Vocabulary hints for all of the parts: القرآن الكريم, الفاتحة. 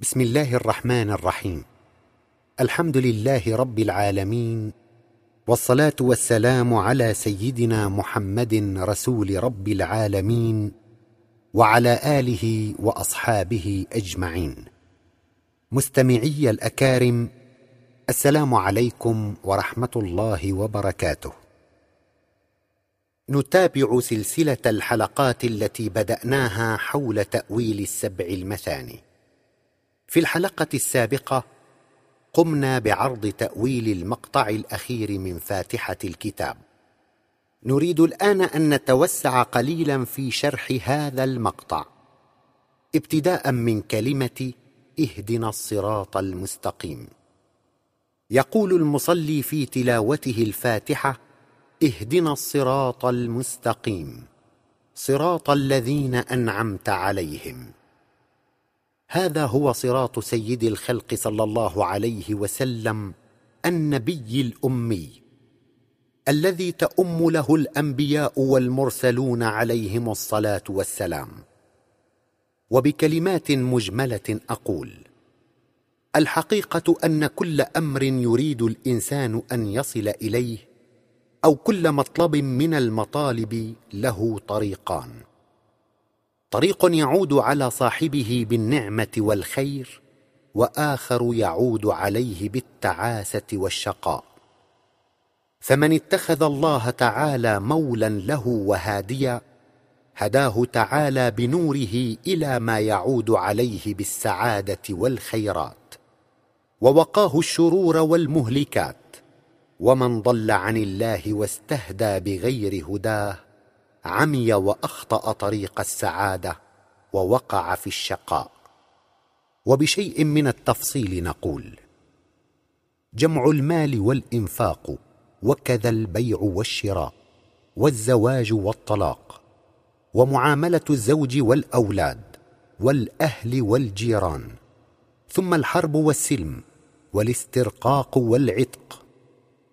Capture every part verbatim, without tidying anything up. بسم الله الرحمن الرحيم. الحمد لله رب العالمين، والصلاة والسلام على سيدنا محمد رسول رب العالمين وعلى آله وأصحابه أجمعين. مستمعي الأكارم، السلام عليكم ورحمة الله وبركاته. نتابع سلسلة الحلقات التي بدأناها حول تأويل السبع المثاني. في الحلقة السابقة قمنا بعرض تأويل المقطع الأخير من فاتحة الكتاب. نريد الآن أن نتوسع قليلا في شرح هذا المقطع، ابتداء من كلمة اهدنا الصراط المستقيم. يقول المصلي في تلاوته الفاتحة: اهدنا الصراط المستقيم، صراط الذين أنعمت عليهم. هذا هو صراط سيد الخلق صلى الله عليه وسلم، النبي الأمي الذي تأم له الأنبياء والمرسلون عليهم الصلاة والسلام. وبكلمات مجملة أقول: الحقيقة أن كل أمر يريد الإنسان أن يصل إليه، أو كل مطلب من المطالب، له طريقان: طريق يعود على صاحبه بالنعمة والخير، وآخر يعود عليه بالتعاسة والشقاء. فمن اتخذ الله تعالى مولا له وهاديا، هداه تعالى بنوره إلى ما يعود عليه بالسعادة والخيرات، ووقاه الشرور والمهلكات. ومن ضل عن الله واستهدى بغير هداه، عمي وأخطأ طريق السعادة ووقع في الشقاء. وبشيء من التفصيل نقول: جمع المال والإنفاق، وكذا البيع والشراء، والزواج والطلاق، ومعاملة الزوج والأولاد والأهل والجيران، ثم الحرب والسلم، والاسترقاق والعتق،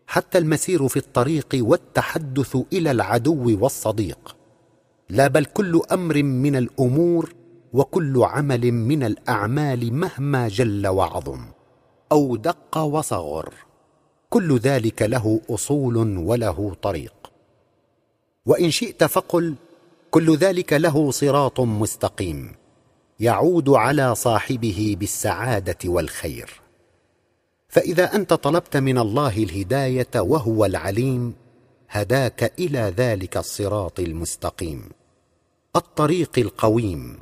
حتى المسير في الطريق والتحدث إلى العدو والصديق. لا، بل كل أمر من الأمور وكل عمل من الأعمال، مهما جل وعظم أو دق وصغر، كل ذلك له أصول وله طريق. وإن شئت فقل: كل ذلك له صراط مستقيم يعود على صاحبه بالسعادة والخير. فإذا أنت طلبت من الله الهداية وهو العليم، هداك إلى ذلك الصراط المستقيم، الطريق القويم،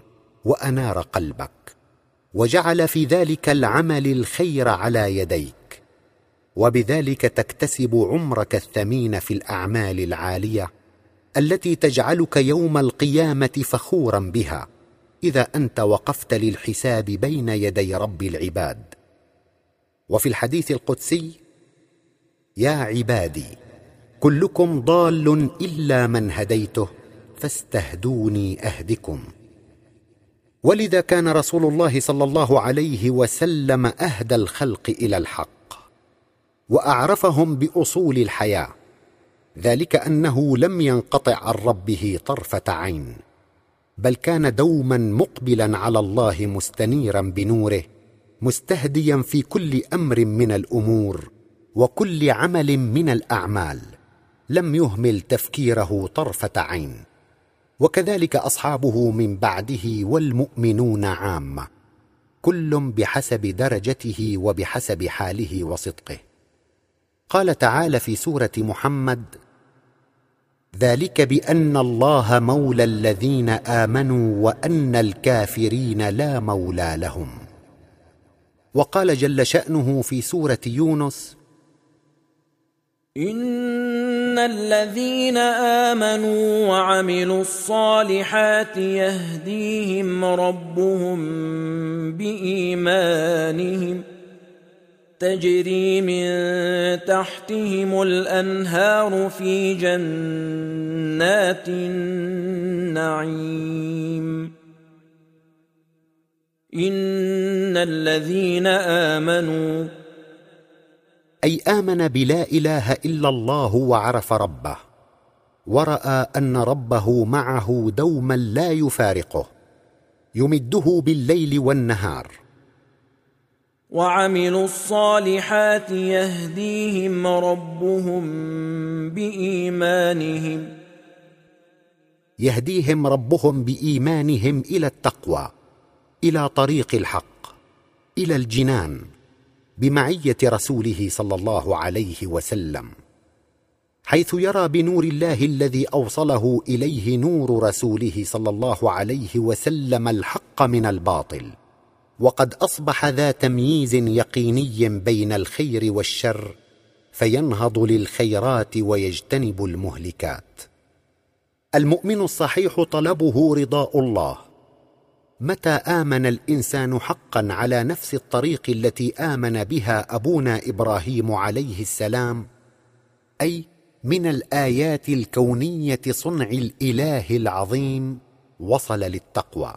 وأنار قلبك، وجعل في ذلك العمل الخير على يديك، وبذلك تكتسب عمرك الثمين في الأعمال العالية التي تجعلك يوم القيامة فخورا بها، إذا أنت وقفت للحساب بين يدي رب العباد. وفي الحديث القدسي: يا عبادي كلكم ضال إلا من هديته فاستهدوني أهدكم. ولذا كان رسول الله صلى الله عليه وسلم أهدى الخلق إلى الحق، وأعرفهم بأصول الحياة، ذلك أنه لم ينقطع عن ربه طرفة عين، بل كان دوما مقبلا على الله، مستنيرا بنوره، مستهديا في كل أمر من الأمور وكل عمل من الأعمال، لم يهمل تفكيره طرفة عين. وكذلك أصحابه من بعده والمؤمنون عامة، كل بحسب درجته وبحسب حاله وصدقه. قال تعالى في سورة محمد: ذلك بأن الله مولى الذين آمنوا وأن الكافرين لا مولى لهم. وقال جل شأنه في سورة يونس: إن الذين آمنوا وعملوا الصالحات يهديهم ربهم بإيمانهم، تجري من تحتهم الأنهار في جنات النعيم. إن الذين آمنوا، أي آمن بلا إله إلا الله وعرف ربه، ورأى أن ربه معه دوما لا يفارقه، يمده بالليل والنهار، وعملوا الصالحات يهديهم ربهم بإيمانهم يهديهم ربهم بإيمانهم إلى التقوى، إلى طريق الحق، إلى الجنان، بمعية رسوله صلى الله عليه وسلم، حيث يرى بنور الله الذي أوصله إليه نور رسوله صلى الله عليه وسلم الحق من الباطل، وقد أصبح ذا تمييز يقيني بين الخير والشر، فينهض للخيرات ويجتنب المهلكات. المؤمن الصحيح طلبه رضاء الله. متى آمن الإنسان حقا على نفس الطريق التي آمن بها أبونا إبراهيم عليه السلام، أي من الآيات الكونية صنع الإله العظيم، وصل للتقوى.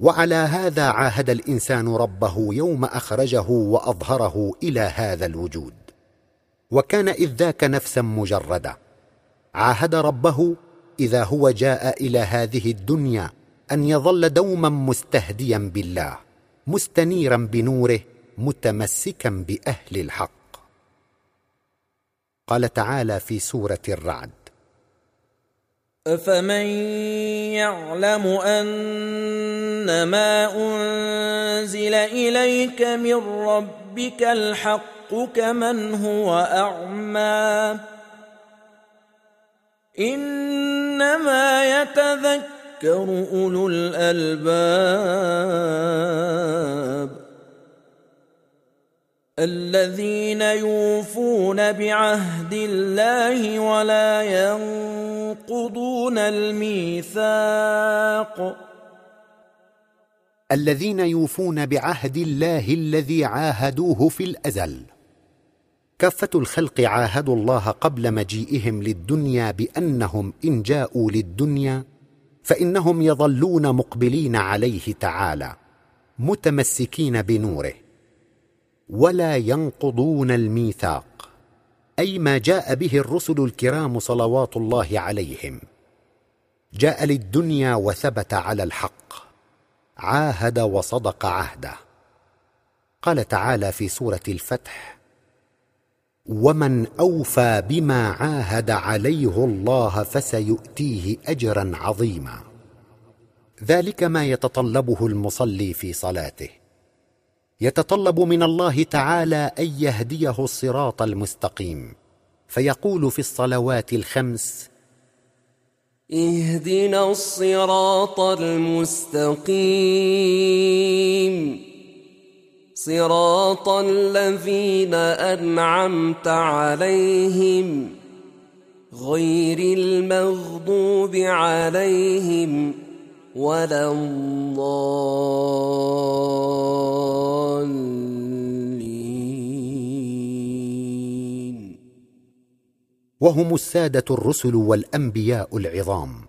وعلى هذا عاهد الإنسان ربه يوم أخرجه وأظهره إلى هذا الوجود، وكان إذ ذاك نفسا مجردة. عاهد ربه إذا هو جاء إلى هذه الدنيا أن يظل دوما مستهديا بالله، مستنيرا بنوره، متمسكا بأهل الحق. قال تعالى في سورة الرعد: أفمن يعلم أنما أنزل إليك من ربك الحق كمن هو أعمى إنما يتذكر أولو الألباب الذين يوفون بعهد الله ولا ينقضون الميثاق الذين يوفون بعهد الله الذي عاهدوه في الأزل. كافة الخلق عاهدوا الله قبل مجيئهم للدنيا بأنهم إن جاءوا للدنيا فإنهم يظلون مقبلين عليه تعالى، متمسكين بنوره. ولا ينقضون الميثاق، أي ما جاء به الرسل الكرام صلوات الله عليهم. جاء للدنيا وثبت على الحق، عاهد وصدق عهده. قال تعالى في سورة الفتح: ومن أوفى بما عاهد عليه الله فسيؤتيه أجرا عظيما. ذلك ما يتطلبه المصلي في صلاته، يتطلب من الله تعالى أن يهديه الصراط المستقيم، فيقول في الصلوات الخمس: اهدنا الصراط المستقيم صراط الذين أنعمت عليهم غير المغضوب عليهم ولا الضالين. وهم السادة الرسل والأنبياء العظام،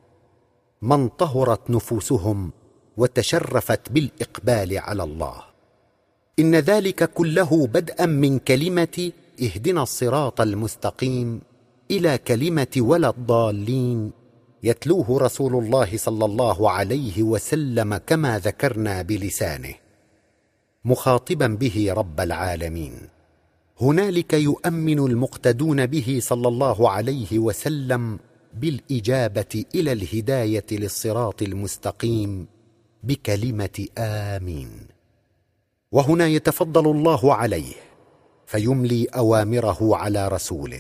من طهرت نفوسهم وتشرفت بالإقبال على الله. إن ذلك كله بدءا من كلمة اهدنا الصراط المستقيم إلى كلمة ولا الضالين، يتلوه رسول الله صلى الله عليه وسلم كما ذكرنا بلسانه، مخاطبا به رب العالمين. هنالك يؤمن المقتدون به صلى الله عليه وسلم بالإجابة إلى الهداية للصراط المستقيم بكلمة آمين. وهنا يتفضل الله عليه فيملي أوامره على رسوله،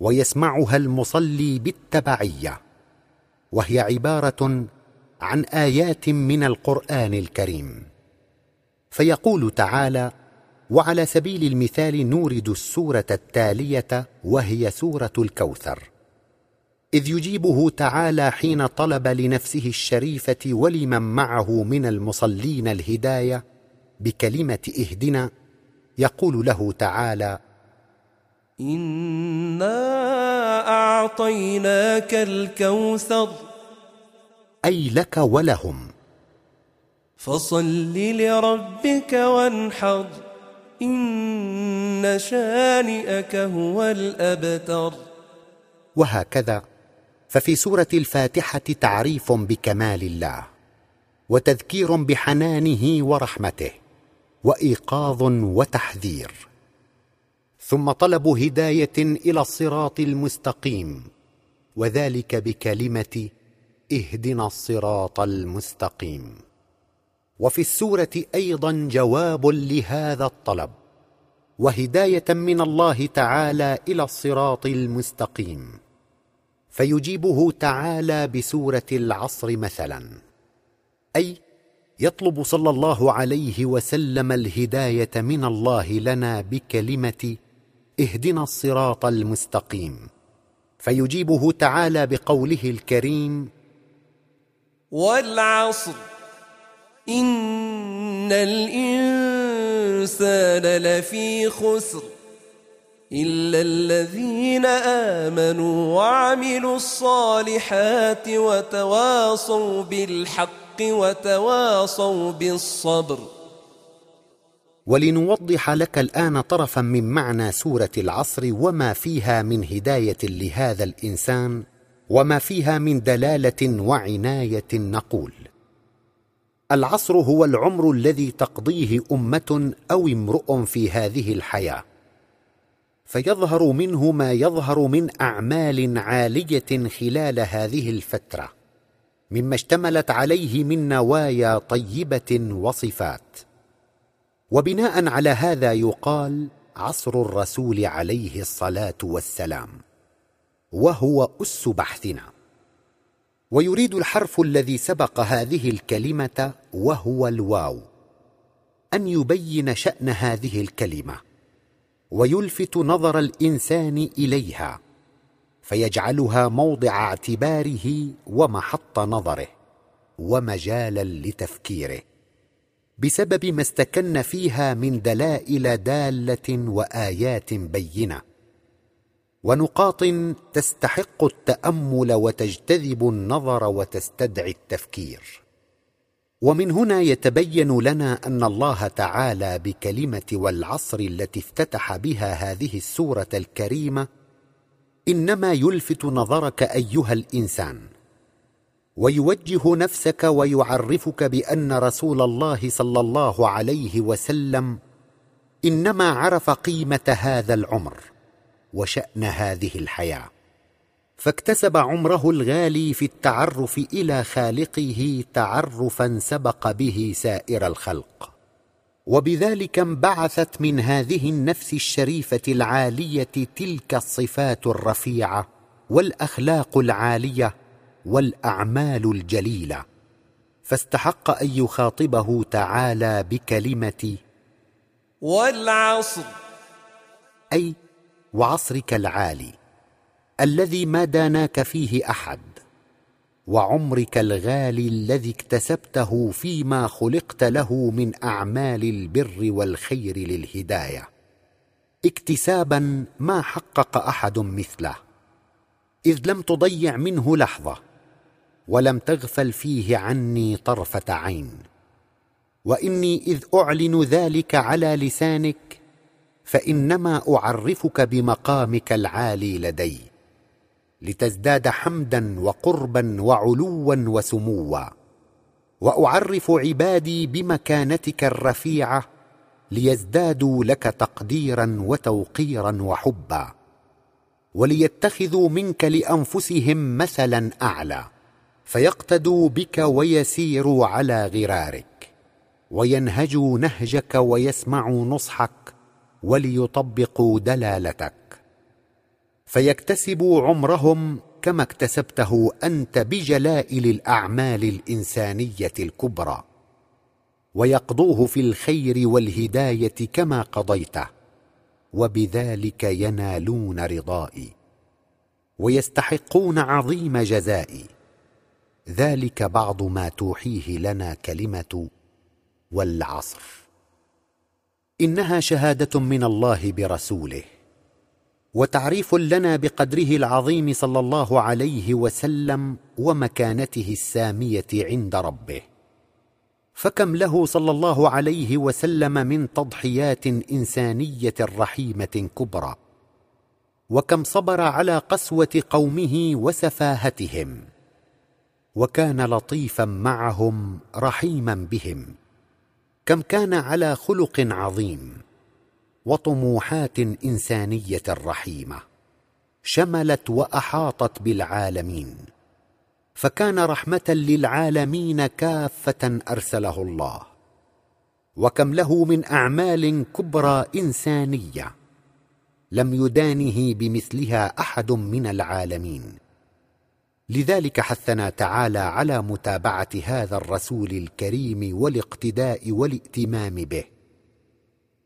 ويسمعها المصلي بالتبعية، وهي عبارة عن آيات من القرآن الكريم. فيقول تعالى، وعلى سبيل المثال نورد السورة التالية وهي سورة الكوثر، إذ يجيبه تعالى حين طلب لنفسه الشريفة ولمن معه من المصلين الهداية بكلمة اهدنا، يقول له تعالى: إنا أعطيناك الكوثر، أي لك ولهم، فصل لربك وانحر إن شانئك هو الأبتر. وهكذا ففي سورة الفاتحة تعريف بكمال الله، وتذكير بحنانه ورحمته، وإيقاظ وتحذير، ثم طلب هداية إلى الصراط المستقيم، وذلك بكلمة اهدنا الصراط المستقيم. وفي السورة أيضا جواب لهذا الطلب، وهداية من الله تعالى إلى الصراط المستقيم، فيجيبه تعالى بسورة العصر مثلا، أي يطلب صلى الله عليه وسلم الهداية من الله لنا بكلمة اهدنا الصراط المستقيم، فيجيبه تعالى بقوله الكريم: والعصر إن الإنسان لفي خسر إلا الذين آمنوا وعملوا الصالحات وتواصوا بالحق وتواصوا بالصبر. ولنوضح لك الآن طرفا من معنى سورة العصر وما فيها من هداية لهذا الإنسان وما فيها من دلالة وعناية، نقول: العصر هو العمر الذي تقضيه أمة أو امرؤ في هذه الحياة، فيظهر منه ما يظهر من أعمال عالية خلال هذه الفترة مما اشتملت عليه من نوايا طيبة وصفات. وبناء على هذا يقال عصر الرسول عليه الصلاة والسلام، وهو أس بحثنا. ويريد الحرف الذي سبق هذه الكلمة وهو الواو أن يبين شأن هذه الكلمة ويلفت نظر الإنسان إليها، فيجعلها موضع اعتباره ومحط نظره ومجالا لتفكيره، بسبب ما استكن فيها من دلائل دالة وآيات بينة ونقاط تستحق التأمل وتجتذب النظر وتستدعي التفكير. ومن هنا يتبين لنا أن الله تعالى بكلمة والعصر التي افتتح بها هذه السورة الكريمة إنما يلفت نظرك أيها الإنسان ويوجه نفسك ويعرفك بأن رسول الله صلى الله عليه وسلم إنما عرف قيمة هذا العمر وشأن هذه الحياة، فاكتسب عمره الغالي في التعرف إلى خالقه تعرفا سبق به سائر الخلق، وبذلك انبعثت من هذه النفس الشريفة العالية تلك الصفات الرفيعة والأخلاق العالية والأعمال الجليلة، فاستحق أن يخاطبه تعالى بكلمة والعصر، أي وعصرك العالي الذي ما داناك فيه أحد، وعمرك الغالي الذي اكتسبته فيما خلقت له من أعمال البر والخير للهداية اكتسابا ما حقق أحد مثله، إذ لم تضيع منه لحظة ولم تغفل فيه عني طرفة عين. وإني إذ أعلن ذلك على لسانك فإنما أعرفك بمقامك العالي لدي لتزداد حمدا وقربا وعلوا وسموا، وأعرف عبادي بمكانتك الرفيعة ليزدادوا لك تقديرا وتوقيرا وحبا، وليتخذوا منك لأنفسهم مثلا أعلى فيقتدوا بك ويسيروا على غرارك وينهجوا نهجك ويسمعوا نصحك وليطبقوا دلالتك، فيكتسبوا عمرهم كما اكتسبته أنت بجلائل الأعمال الإنسانية الكبرى، ويقضوه في الخير والهداية كما قضيته، وبذلك ينالون رضائي ويستحقون عظيم جزائي. ذلك بعض ما توحيه لنا كلمة والعصر. إنها شهادة من الله برسوله وتعريف لنا بقدره العظيم صلى الله عليه وسلم ومكانته السامية عند ربه، فكم له صلى الله عليه وسلم من تضحيات إنسانية رحيمة كبرى، وكم صبر على قسوة قومه وسفاهتهم، وكان لطيفا معهم رحيما بهم، كم كان على خلق عظيم وطموحات إنسانية رحيمة شملت وأحاطت بالعالمين، فكان رحمة للعالمين كافة أرسله الله. وكم له من أعمال كبرى إنسانية لم يدانه بمثلها أحد من العالمين. لذلك حثنا تعالى على متابعة هذا الرسول الكريم والاقتداء والائتمام به،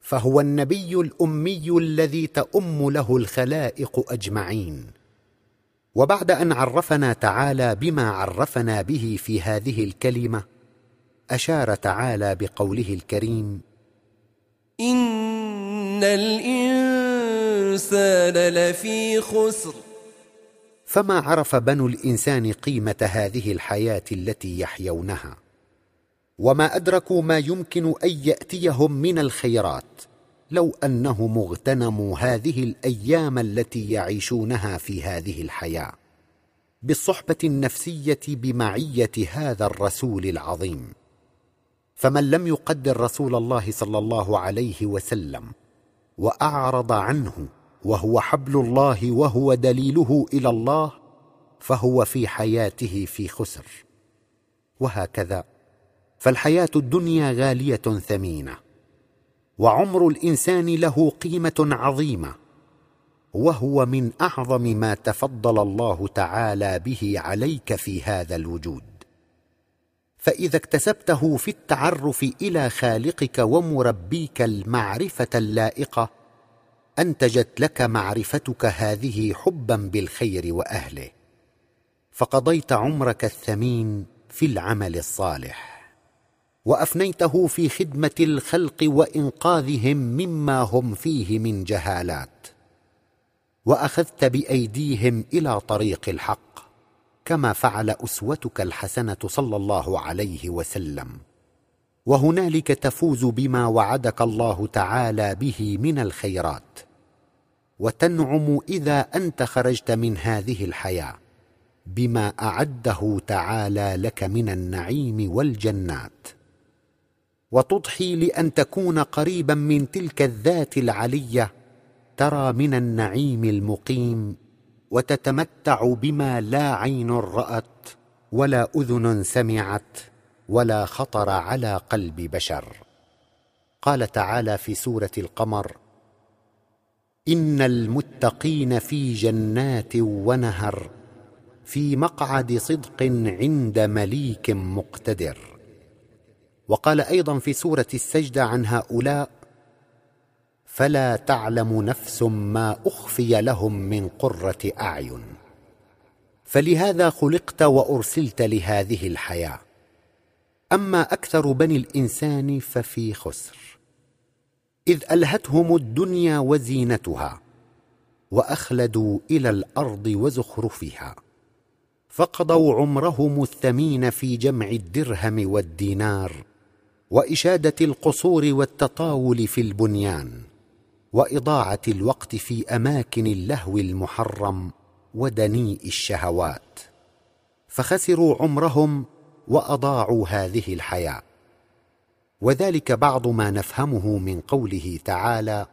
فهو النبي الأمي الذي تؤم له الخلائق أجمعين. وبعد أن عرفنا تعالى بما عرفنا به في هذه الكلمة، أشار تعالى بقوله الكريم: إن الإنسان لفي خسر. فما عرف بنو الإنسان قيمة هذه الحياة التي يحيونها، وما أدركوا ما يمكن أن يأتيهم من الخيرات لو أنهم اغتنموا هذه الأيام التي يعيشونها في هذه الحياة بالصحبة النفسية بمعية هذا الرسول العظيم. فمن لم يقدر رسول الله صلى الله عليه وسلم وأعرض عنه، وهو حبل الله وهو دليله إلى الله، فهو في حياته في خسر. وهكذا فالحياة الدنيا غالية ثمينة، وعمر الإنسان له قيمة عظيمة، وهو من أعظم ما تفضل الله تعالى به عليك في هذا الوجود. فإذا اكتسبته في التعرف إلى خالقك ومربيك المعرفة اللائقة، أنتجت لك معرفتك هذه حبا بالخير وأهله، فقضيت عمرك الثمين في العمل الصالح، وأفنيته في خدمة الخلق وإنقاذهم مما هم فيه من جهالات، وأخذت بأيديهم إلى طريق الحق، كما فعل أسوتك الحسنة صلى الله عليه وسلم. وهنالك تفوز بما وعدك الله تعالى به من الخيرات، وتنعم إذا أنت خرجت من هذه الحياة بما أعده تعالى لك من النعيم والجنات، وتضحي لأن تكون قريبا من تلك الذات العلية، ترى من النعيم المقيم، وتتمتع بما لا عين رأت ولا أذن سمعت ولا خطر على قلب بشر. قال تعالى في سورة القمر: إن المتقين في جنات ونهر، في مقعد صدق عند مليك مقتدر. وقال أيضا في سورة السجدة عن هؤلاء: فلا تعلم نفس ما أخفي لهم من قرة أعين. فلهذا خلقت وأرسلت لهذه الحياة. أما أكثر بني الإنسان ففي خسر، إذ ألهتهم الدنيا وزينتها، وأخلدوا إلى الأرض وزخرفها، فقضوا عمرهم الثمين في جمع الدرهم والدينار، وإشادة القصور والتطاول في البنيان، وإضاعة الوقت في أماكن اللهو المحرم ودنيء الشهوات، فخسروا عمرهم وأضاعوا هذه الحياة. وذلك بعض ما نفهمه من قوله تعالى: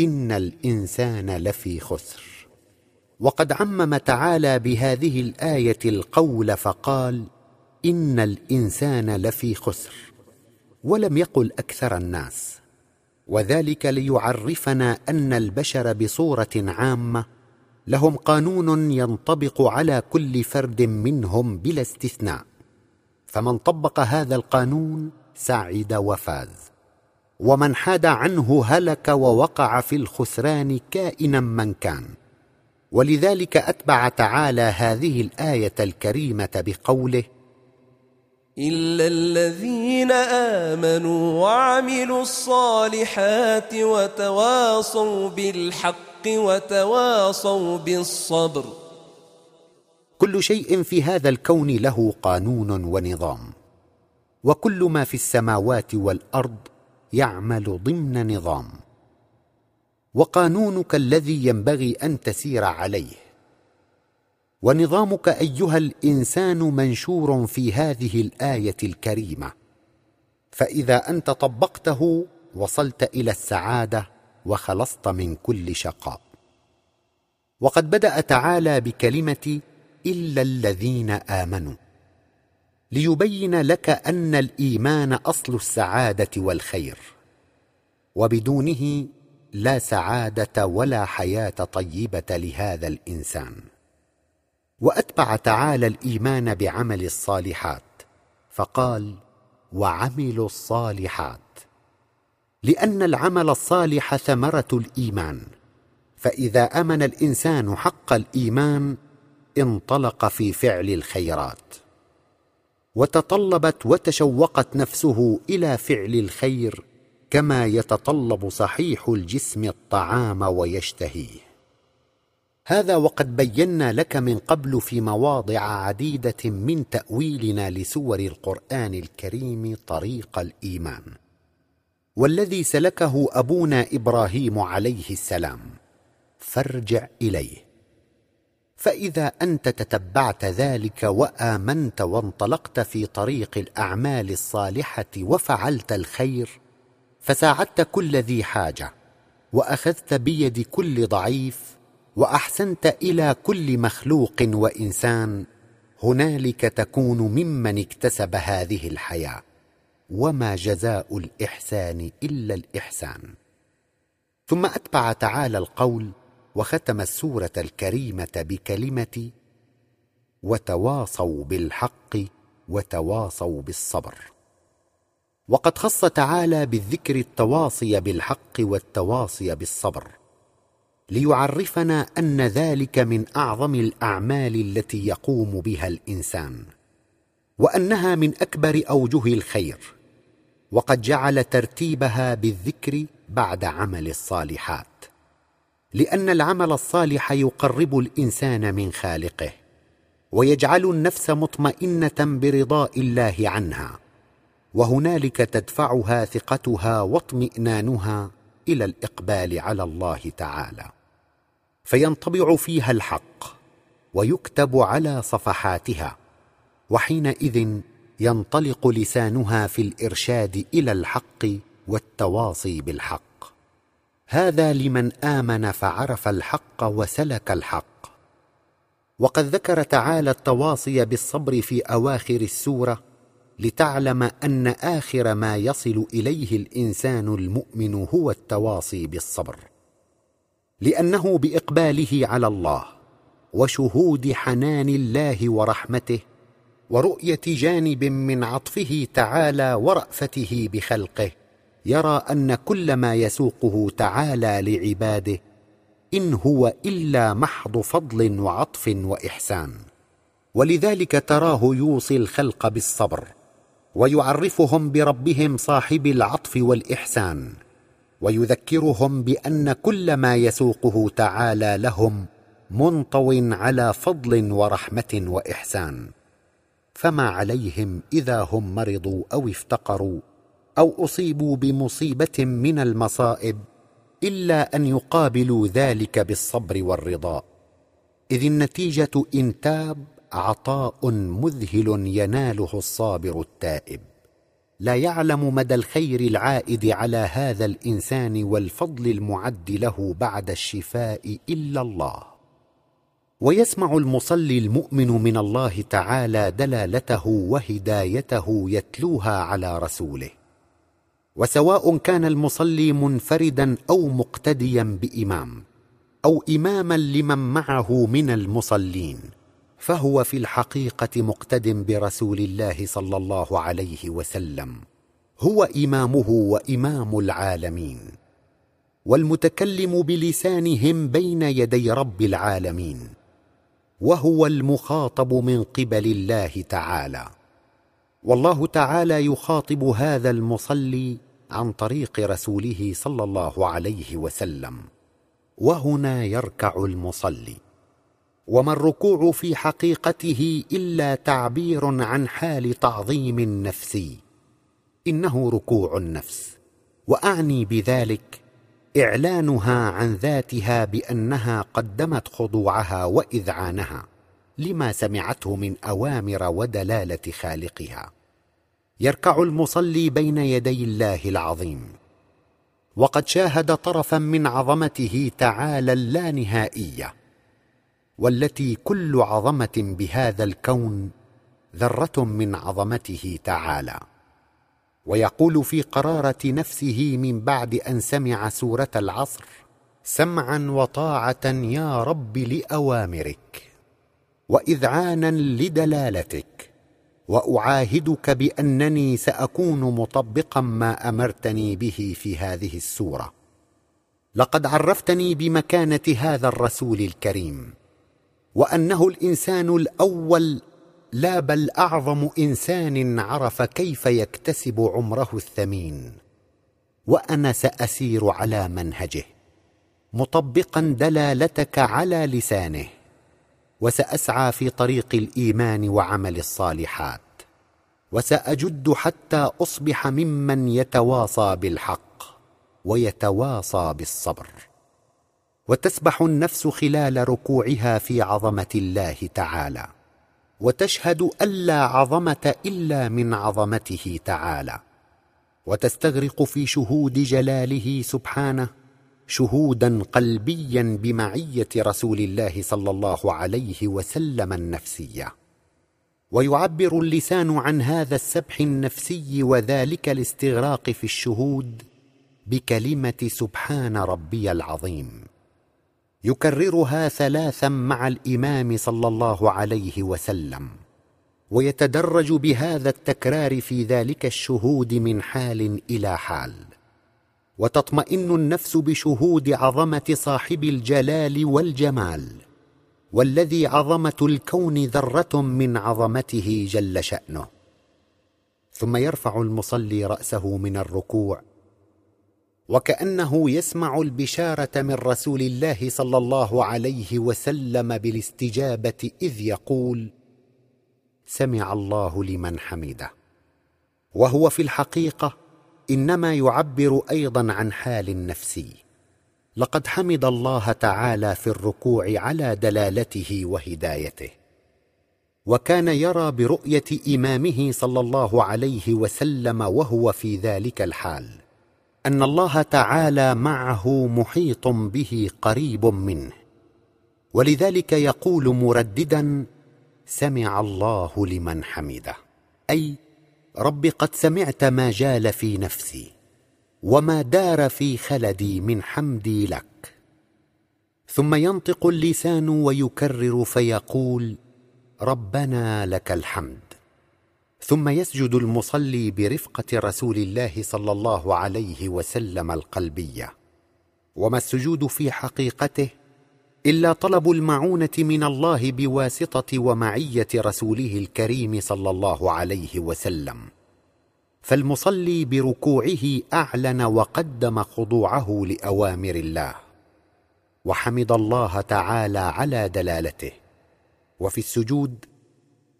إن الإنسان لفي خسر. وقد عمم تعالى بهذه الآية القول فقال: إن الإنسان لفي خسر، ولم يقل أكثر الناس، وذلك ليعرفنا أن البشر بصورة عامة لهم قانون ينطبق على كل فرد منهم بلا استثناء، فمن طبق هذا القانون سعد وفاز، ومن حاد عنه هلك ووقع في الخسران كائنا من كان. ولذلك أتبع تعالى هذه الآية الكريمة بقوله: إلا الذين آمنوا وعملوا الصالحات وتواصوا بالحق وتواصوا بالصبر. كل شيء في هذا الكون له قانون ونظام، وكل ما في السماوات والأرض يعمل ضمن نظام، وقانونك الذي ينبغي أن تسير عليه. ونظامك أيها الإنسان منشور في هذه الآية الكريمة، فإذا أنت طبقته وصلت إلى السعادة وخلصت من كل شقاء. وقد بدأ تعالى بكلمة إلا الذين آمنوا ليبين لك أن الإيمان أصل السعادة والخير، وبدونه لا سعادة ولا حياة طيبة لهذا الإنسان. وأتبع تعالى الإيمان بعمل الصالحات فقال وعملوا الصالحات، لأن العمل الصالح ثمرة الإيمان، فإذا آمن الإنسان حق الإيمان انطلق في فعل الخيرات، وتطلبت وتشوقت نفسه إلى فعل الخير كما يتطلب صحيح الجسم الطعام ويشتهيه. هذا وقد بينا لك من قبل في مواضع عديدة من تأويلنا لسور القرآن الكريم طريق الإيمان، والذي سلكه أبونا إبراهيم عليه السلام، فارجع إليه. فإذا أنت تتبعت ذلك وآمنت وانطلقت في طريق الأعمال الصالحة وفعلت الخير، فساعدت كل ذي حاجة، وأخذت بيد كل ضعيف، وأحسنت إلى كل مخلوق وإنسان، هنالك تكون ممن اكتسب هذه الحياة، وما جزاء الإحسان إلا الإحسان. ثم أتبع تعالى القول وختم السورة الكريمة بكلمة وتواصوا بالحق وتواصوا بالصبر. وقد خص تعالى بالذكر التواصي بالحق والتواصي بالصبر ليعرفنا أن ذلك من أعظم الأعمال التي يقوم بها الإنسان، وأنها من أكبر أوجه الخير، وقد جعل ترتيبها بالذكر بعد عمل الصالحات، لأن العمل الصالح يقرب الإنسان من خالقه، ويجعل النفس مطمئنة برضاء الله عنها، وهنالك تدفعها ثقتها واطمئنانها إلى الإقبال على الله تعالى، فينطبع فيها الحق ويكتب على صفحاتها، وحينئذ ينطلق لسانها في الإرشاد إلى الحق والتواصي بالحق. هذا لمن آمن فعرف الحق وسلك الحق. وقد ذكر تعالى التواصي بالصبر في أواخر السورة لتعلم أن آخر ما يصل إليه الإنسان المؤمن هو التواصي بالصبر، لأنه بإقباله على الله وشهود حنان الله ورحمته ورؤية جانب من عطفه تعالى ورأفته بخلقه يرى أن كل ما يسوقه تعالى لعباده إن هو إلا محض فضل وعطف وإحسان، ولذلك تراه يوصي الخلق بالصبر ويعرفهم بربهم صاحب العطف والإحسان، ويذكرهم بأن كل ما يسوقه تعالى لهم منطو على فضل ورحمة وإحسان، فما عليهم إذا هم مرضوا أو افتقروا أو أصيبوا بمصيبة من المصائب إلا أن يقابلوا ذلك بالصبر والرضا، إذ النتيجة إن تاب عطاء مذهل يناله الصابر التائب، لا يعلم مدى الخير العائد على هذا الإنسان والفضل المعد له بعد الشفاء إلا الله. ويسمع المصلي المؤمن من الله تعالى دلالته وهدايته يتلوها على رسوله، وسواء كان المصلي منفردا أو مقتديا بإمام أو إماما لمن معه من المصلين، فهو في الحقيقة مقتد برسول الله صلى الله عليه وسلم، هو إمامه وإمام العالمين، والمتكلم بلسانهم بين يدي رب العالمين، وهو المخاطب من قبل الله تعالى، والله تعالى يخاطب هذا المصلي عن طريق رسوله صلى الله عليه وسلم. وهنا يركع المصلي، وما الركوع في حقيقته إلا تعبير عن حال تعظيم نفسي، إنه ركوع النفس، وأعني بذلك إعلانها عن ذاتها بأنها قدمت خضوعها وإذعانها لما سمعته من أوامر ودلالة خالقها، يركع المصلي بين يدي الله العظيم، وقد شاهد طرفا من عظمته تعالى اللانهائية، والتي كل عظمة بهذا الكون ذرة من عظمته تعالى. ويقول في قرارة نفسه من بعد أن سمع سورة العصر: سمعا وطاعة يا رب لأوامرك وإذعانا لدلالتك، وأعاهدك بأنني سأكون مطبقا ما أمرتني به في هذه السورة. لقد عرفتني بمكانة هذا الرسول الكريم، وأنه الإنسان الأول، لا بل أعظم إنسان عرف كيف يكتسب عمره الثمين، وأنا سأسير على منهجه مطبقا دلالتك على لسانه، وسأسعى في طريق الإيمان وعمل الصالحات، وسأجد حتى أصبح ممن يتواصى بالحق ويتواصى بالصبر. وتسبح النفس خلال ركوعها في عظمة الله تعالى، وتشهد ألا عظمة إلا من عظمته تعالى، وتستغرق في شهود جلاله سبحانه شهودا قلبيا بمعية رسول الله صلى الله عليه وسلم النفسية. ويعبر اللسان عن هذا السبح النفسي وذلك الاستغراق في الشهود بكلمة سبحان ربي العظيم، يكررها ثلاثا مع الإمام صلى الله عليه وسلم، ويتدرج بهذا التكرار في ذلك الشهود من حال إلى حال. وتطمئن النفس بشهود عظمة صاحب الجلال والجمال، والذي عظمة الكون ذرة من عظمته جل شأنه. ثم يرفع المصلي رأسه من الركوع، وكأنه يسمع البشارة من رسول الله صلى الله عليه وسلم بالاستجابة، إذ يقول: سمع الله لمن حمده. وهو في الحقيقة إنما يعبر أيضا عن حال نفسي. لقد حمد الله تعالى في الركوع على دلالته وهدايته، وكان يرى برؤية إمامه صلى الله عليه وسلم وهو في ذلك الحال أن الله تعالى معه محيط به قريب منه، ولذلك يقول مرددا: سمع الله لمن حمده، أي رب قد سمعت ما جال في نفسي وما دار في خلدي من حمدي لك. ثم ينطق اللسان ويكرر فيقول: ربنا لك الحمد. ثم يسجد المصلي برفقة رسول الله صلى الله عليه وسلم القلبية. وما السجود في حقيقته إلا طلب المعونة من الله بواسطة ومعية رسوله الكريم صلى الله عليه وسلم، فالمصلي بركوعه أعلن وقدم خضوعه لأوامر الله، وحمد الله تعالى على دلالته. وفي السجود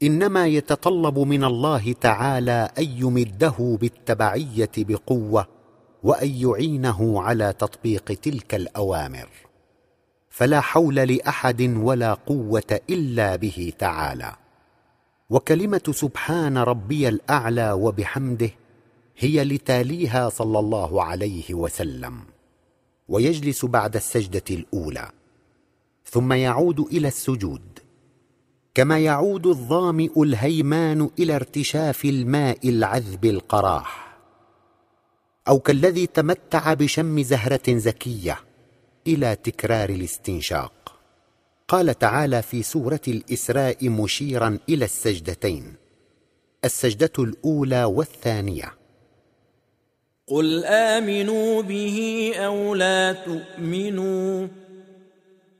إنما يتطلب من الله تعالى أن يمده بالتبعية بقوة، وأن يعينه على تطبيق تلك الأوامر، فلا حول لأحد ولا قوة إلا به تعالى. وكلمة سبحان ربي الأعلى وبحمده هي لتاليها صلى الله عليه وسلم، ويجلس بعد السجدة الأولى، ثم يعود إلى السجود، كما يعود الظامئ الهيمان إلى ارتشاف الماء العذب القراح، أو كالذي تمتع بشم زهرة زكية، إلى تكرار الاستنشاق. قال تعالى في سورة الإسراء مشيرا إلى السجدتين، السجدة الأولى والثانية: قل آمنوا به أو لا تؤمنوا،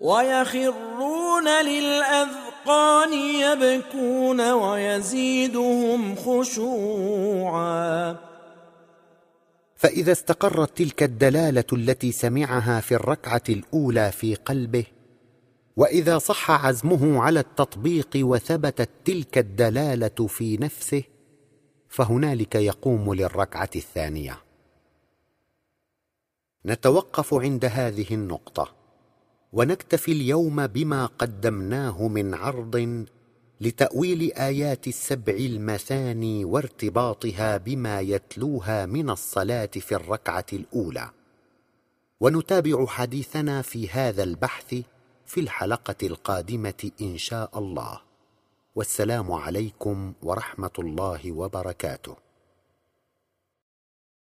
ويخرون للأذقان يبكون ويزيدهم خشوعا فإذا استقرت تلك الدلالة التي سمعها في الركعة الأولى في قلبه، وإذا صح عزمه على التطبيق وثبتت تلك الدلالة في نفسه، فهنالك يقوم للركعة الثانية. نتوقف عند هذه النقطة، ونكتفي اليوم بما قدمناه من عرض لتأويل آيات السبع المثاني وارتباطها بما يتلوها من الصلاة في الركعة الأولى، ونتابع حديثنا في هذا البحث في الحلقة القادمة إن شاء الله. والسلام عليكم ورحمة الله وبركاته.